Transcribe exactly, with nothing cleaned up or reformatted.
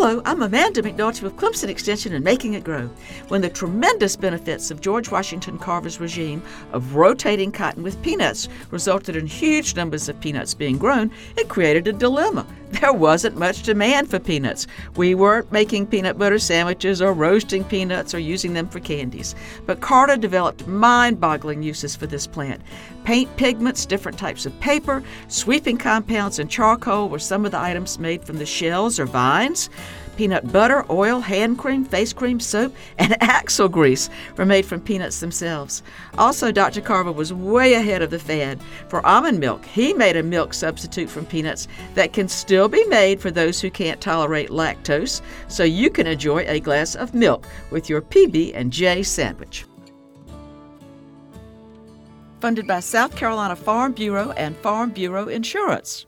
Hello, I'm Amanda McNulty with Clemson Extension and Making It Grow. When the tremendous benefits of George Washington Carver's regime of rotating cotton with peanuts resulted in huge numbers of peanuts being grown, it created a dilemma. There wasn't much demand for peanuts. We weren't making peanut butter sandwiches or roasting peanuts or using them for candies. But Carver developed mind-boggling uses for this plant. Paint pigments, different types of paper, sweeping compounds, and charcoal were some of the items made from the shells or vines. Peanut butter, oil, hand cream, face cream, soap, and axle grease were made from peanuts themselves. Also, Doctor Carver was way ahead of the fad. For almond milk, he made a milk substitute from peanuts that can still be made for those who can't tolerate lactose, so you can enjoy a glass of milk with your P B and J sandwich. Funded by South Carolina Farm Bureau and Farm Bureau Insurance.